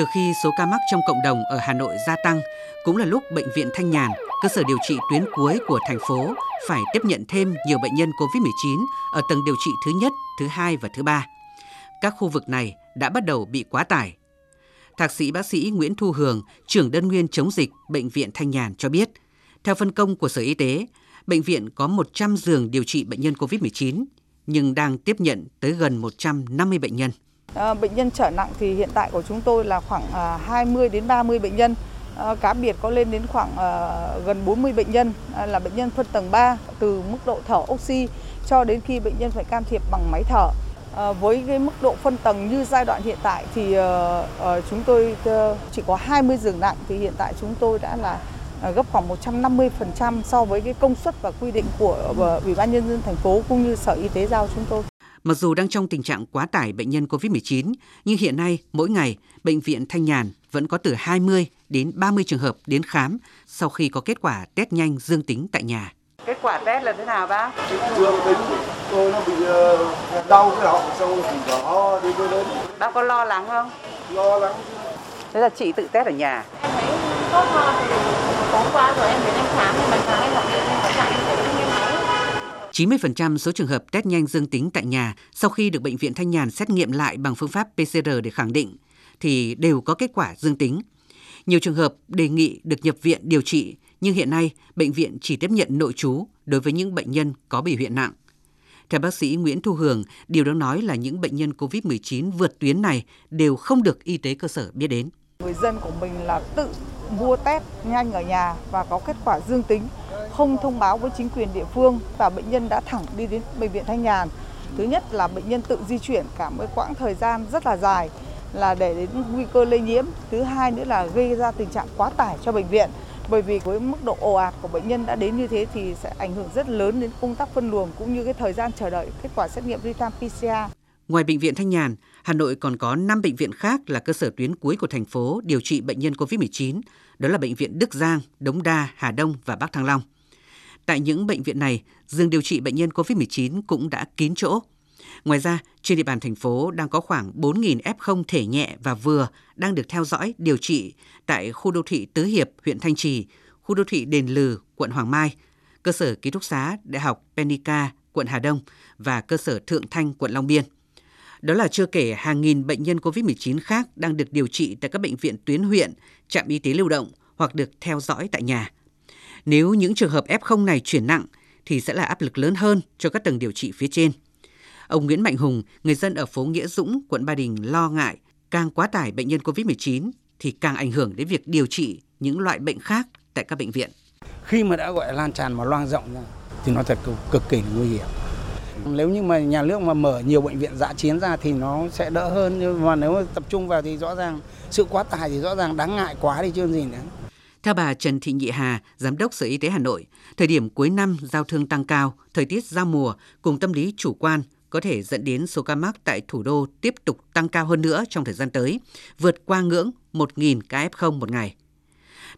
Từ khi số ca mắc trong cộng đồng ở Hà Nội gia tăng, cũng là lúc Bệnh viện Thanh Nhàn, cơ sở điều trị tuyến cuối của thành phố, phải tiếp nhận thêm nhiều bệnh nhân COVID-19 ở tầng điều trị thứ nhất, thứ hai và thứ ba. Các khu vực này đã bắt đầu bị quá tải. Thạc sĩ bác sĩ Nguyễn Thu Hường, trưởng đơn nguyên chống dịch Bệnh viện Thanh Nhàn cho biết, theo phân công của Sở Y tế, bệnh viện có 100 giường điều trị bệnh nhân COVID-19, nhưng đang tiếp nhận tới gần 150 bệnh nhân. Bệnh nhân trở nặng thì hiện tại của chúng tôi là khoảng 20 đến 30 bệnh nhân, cá biệt có lên đến khoảng gần 40 bệnh nhân là bệnh nhân phân tầng 3, từ mức độ thở oxy cho đến khi bệnh nhân phải can thiệp bằng máy thở. Với cái mức độ phân tầng như giai đoạn hiện tại thì chúng tôi chỉ có 20 giường nặng, thì hiện tại chúng tôi đã là gấp khoảng 150% so với cái công suất và quy định của Ủy ban Nhân dân thành phố cũng như Sở Y tế giao chúng tôi. Mặc dù đang trong tình trạng quá tải bệnh nhân COVID-19, nhưng hiện nay mỗi ngày Bệnh viện Thanh Nhàn vẫn có từ 20 đến 30 trường hợp đến khám sau khi có kết quả test nhanh dương tính tại nhà. Kết quả test là thế nào bác? Tôi nó bị đau cái họng, sau thì có đi lớn. Bác có lo lắng không? Lo lắng. Thế là chị tự test ở nhà. Em thấy tốt hơn, tối qua rồi em đến em khám thì bệnh khám em gặp em có trạng em thấy như máy. 90% số trường hợp test nhanh dương tính tại nhà sau khi được Bệnh viện Thanh Nhàn xét nghiệm lại bằng phương pháp PCR để khẳng định thì đều có kết quả dương tính. Nhiều trường hợp đề nghị được nhập viện điều trị, nhưng hiện nay bệnh viện chỉ tiếp nhận nội trú đối với những bệnh nhân có biểu hiện nặng. Theo bác sĩ Nguyễn Thu Hường, điều đáng nói là những bệnh nhân COVID-19 vượt tuyến này đều không được y tế cơ sở biết đến. Người dân của mình là tự mua test nhanh ở nhà và có kết quả dương tính, không thông báo với chính quyền địa phương, và bệnh nhân đã thẳng đi đến Bệnh viện Thanh Nhàn. Thứ nhất là bệnh nhân tự di chuyển cả một quãng thời gian rất là dài là để đến nguy cơ lây nhiễm. Thứ hai nữa là gây ra tình trạng quá tải cho bệnh viện. Bởi vì với mức độ ồ ạt của bệnh nhân đã đến như thế thì sẽ ảnh hưởng rất lớn đến công tác phân luồng cũng như cái thời gian chờ đợi kết quả xét nghiệm real-time PCR. Ngoài Bệnh viện Thanh Nhàn, Hà Nội còn có 5 bệnh viện khác là cơ sở tuyến cuối của thành phố điều trị bệnh nhân COVID-19, đó là Bệnh viện Đức Giang, Đống Đa, Hà Đông và Bắc Thăng Long. Tại những bệnh viện này, giường điều trị bệnh nhân COVID-19 cũng đã kín chỗ. Ngoài ra, trên địa bàn thành phố đang có khoảng 4.000 F0 thể nhẹ và vừa đang được theo dõi điều trị tại khu đô thị Tứ Hiệp, huyện Thanh Trì, khu đô thị Đền Lừ, quận Hoàng Mai, cơ sở ký túc xá Đại học Penica, quận Hà Đông và cơ sở Thượng Thanh, quận Long Biên. Đó là chưa kể hàng nghìn bệnh nhân COVID-19 khác đang được điều trị tại các bệnh viện tuyến huyện, trạm y tế lưu động hoặc được theo dõi tại nhà. Nếu những trường hợp F0 này chuyển nặng thì sẽ là áp lực lớn hơn cho các tầng điều trị phía trên. Ông Nguyễn Mạnh Hùng, người dân ở phố Nghĩa Dũng, quận Ba Đình lo ngại càng quá tải bệnh nhân COVID-19 thì càng ảnh hưởng đến việc điều trị những loại bệnh khác tại các bệnh viện. Khi mà đã gọi lan tràn mà loang rộng ra thì nó thật cực kỳ nguy hiểm. Nếu như mà nhà nước mà mở nhiều bệnh viện dã chiến ra thì nó sẽ đỡ hơn, nhưng mà nếu tập trung vào thì rõ ràng sự quá tải thì rõ ràng đáng ngại quá đi chứ gì nữa. Theo bà Trần Thị Nhị Hà, Giám đốc Sở Y tế Hà Nội, thời điểm cuối năm giao thương tăng cao, thời tiết giao mùa cùng tâm lý chủ quan có thể dẫn đến số ca mắc tại thủ đô tiếp tục tăng cao hơn nữa trong thời gian tới, vượt qua ngưỡng 1.000 ca F0 một ngày.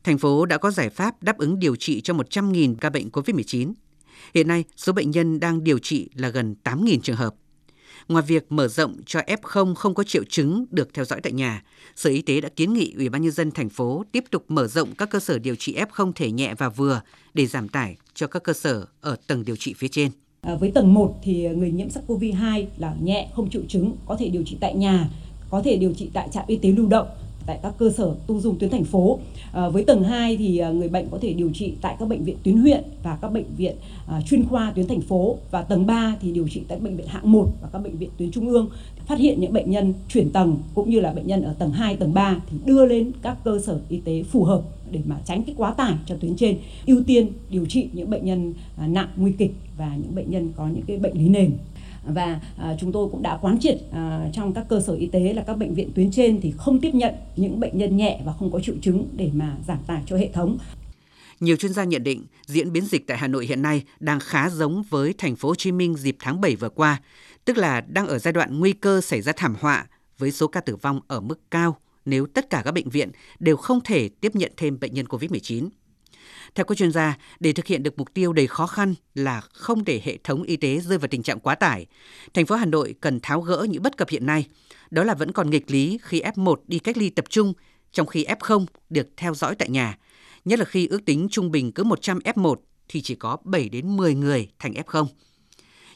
Thành phố đã có giải pháp đáp ứng điều trị cho 100.000 ca bệnh COVID-19. Hiện nay, số bệnh nhân đang điều trị là gần 8.000 trường hợp. Ngoài việc mở rộng cho F0 không có triệu chứng được theo dõi tại nhà, Sở Y tế đã kiến nghị Ủy ban Nhân dân thành phố tiếp tục mở rộng các cơ sở điều trị F0 thể nhẹ và vừa để giảm tải cho các cơ sở ở tầng điều trị phía trên. Với tầng 1 thì người nhiễm SARS-CoV-2 là nhẹ, không triệu chứng, có thể điều trị tại nhà, có thể điều trị tại trạm y tế lưu động, tại các cơ sở thu dung tuyến thành phố. Với tầng 2 thì người bệnh có thể điều trị tại các bệnh viện tuyến huyện và các bệnh viện chuyên khoa tuyến thành phố. Và tầng 3 thì điều trị tại bệnh viện hạng 1 và các bệnh viện tuyến trung ương. Phát hiện những bệnh nhân chuyển tầng cũng như là bệnh nhân ở tầng 2, tầng 3 thì đưa lên các cơ sở y tế phù hợp để mà tránh cái quá tải cho tuyến trên, ưu tiên điều trị những bệnh nhân nặng nguy kịch và những bệnh nhân có những cái bệnh lý nền. Và chúng tôi cũng đã quán triệt trong các cơ sở y tế là các bệnh viện tuyến trên thì không tiếp nhận những bệnh nhân nhẹ và không có triệu chứng để mà giảm tải cho hệ thống. Nhiều chuyên gia nhận định diễn biến dịch tại Hà Nội hiện nay đang khá giống với thành phố Hồ Chí Minh dịp tháng 7 vừa qua, tức là đang ở giai đoạn nguy cơ xảy ra thảm họa với số ca tử vong ở mức cao nếu tất cả các bệnh viện đều không thể tiếp nhận thêm bệnh nhân COVID-19. Theo các chuyên gia, để thực hiện được mục tiêu đầy khó khăn là không để hệ thống y tế rơi vào tình trạng quá tải, thành phố Hà Nội cần tháo gỡ những bất cập hiện nay, đó là vẫn còn nghịch lý khi F1 đi cách ly tập trung, trong khi F0 được theo dõi tại nhà, nhất là khi ước tính trung bình cứ 100 F1 thì chỉ có 7 đến 10 người thành F0.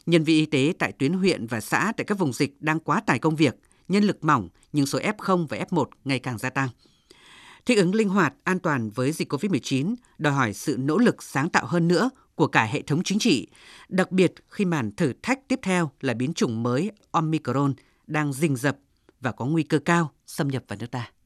Nhân viên y tế tại tuyến huyện và xã tại các vùng dịch đang quá tải công việc, nhân lực mỏng nhưng số F0 và F1 ngày càng gia tăng. Thích ứng linh hoạt, an toàn với dịch COVID-19 đòi hỏi sự nỗ lực sáng tạo hơn nữa của cả hệ thống chính trị, đặc biệt khi màn thử thách tiếp theo là biến chủng mới Omicron đang rình rập và có nguy cơ cao xâm nhập vào nước ta.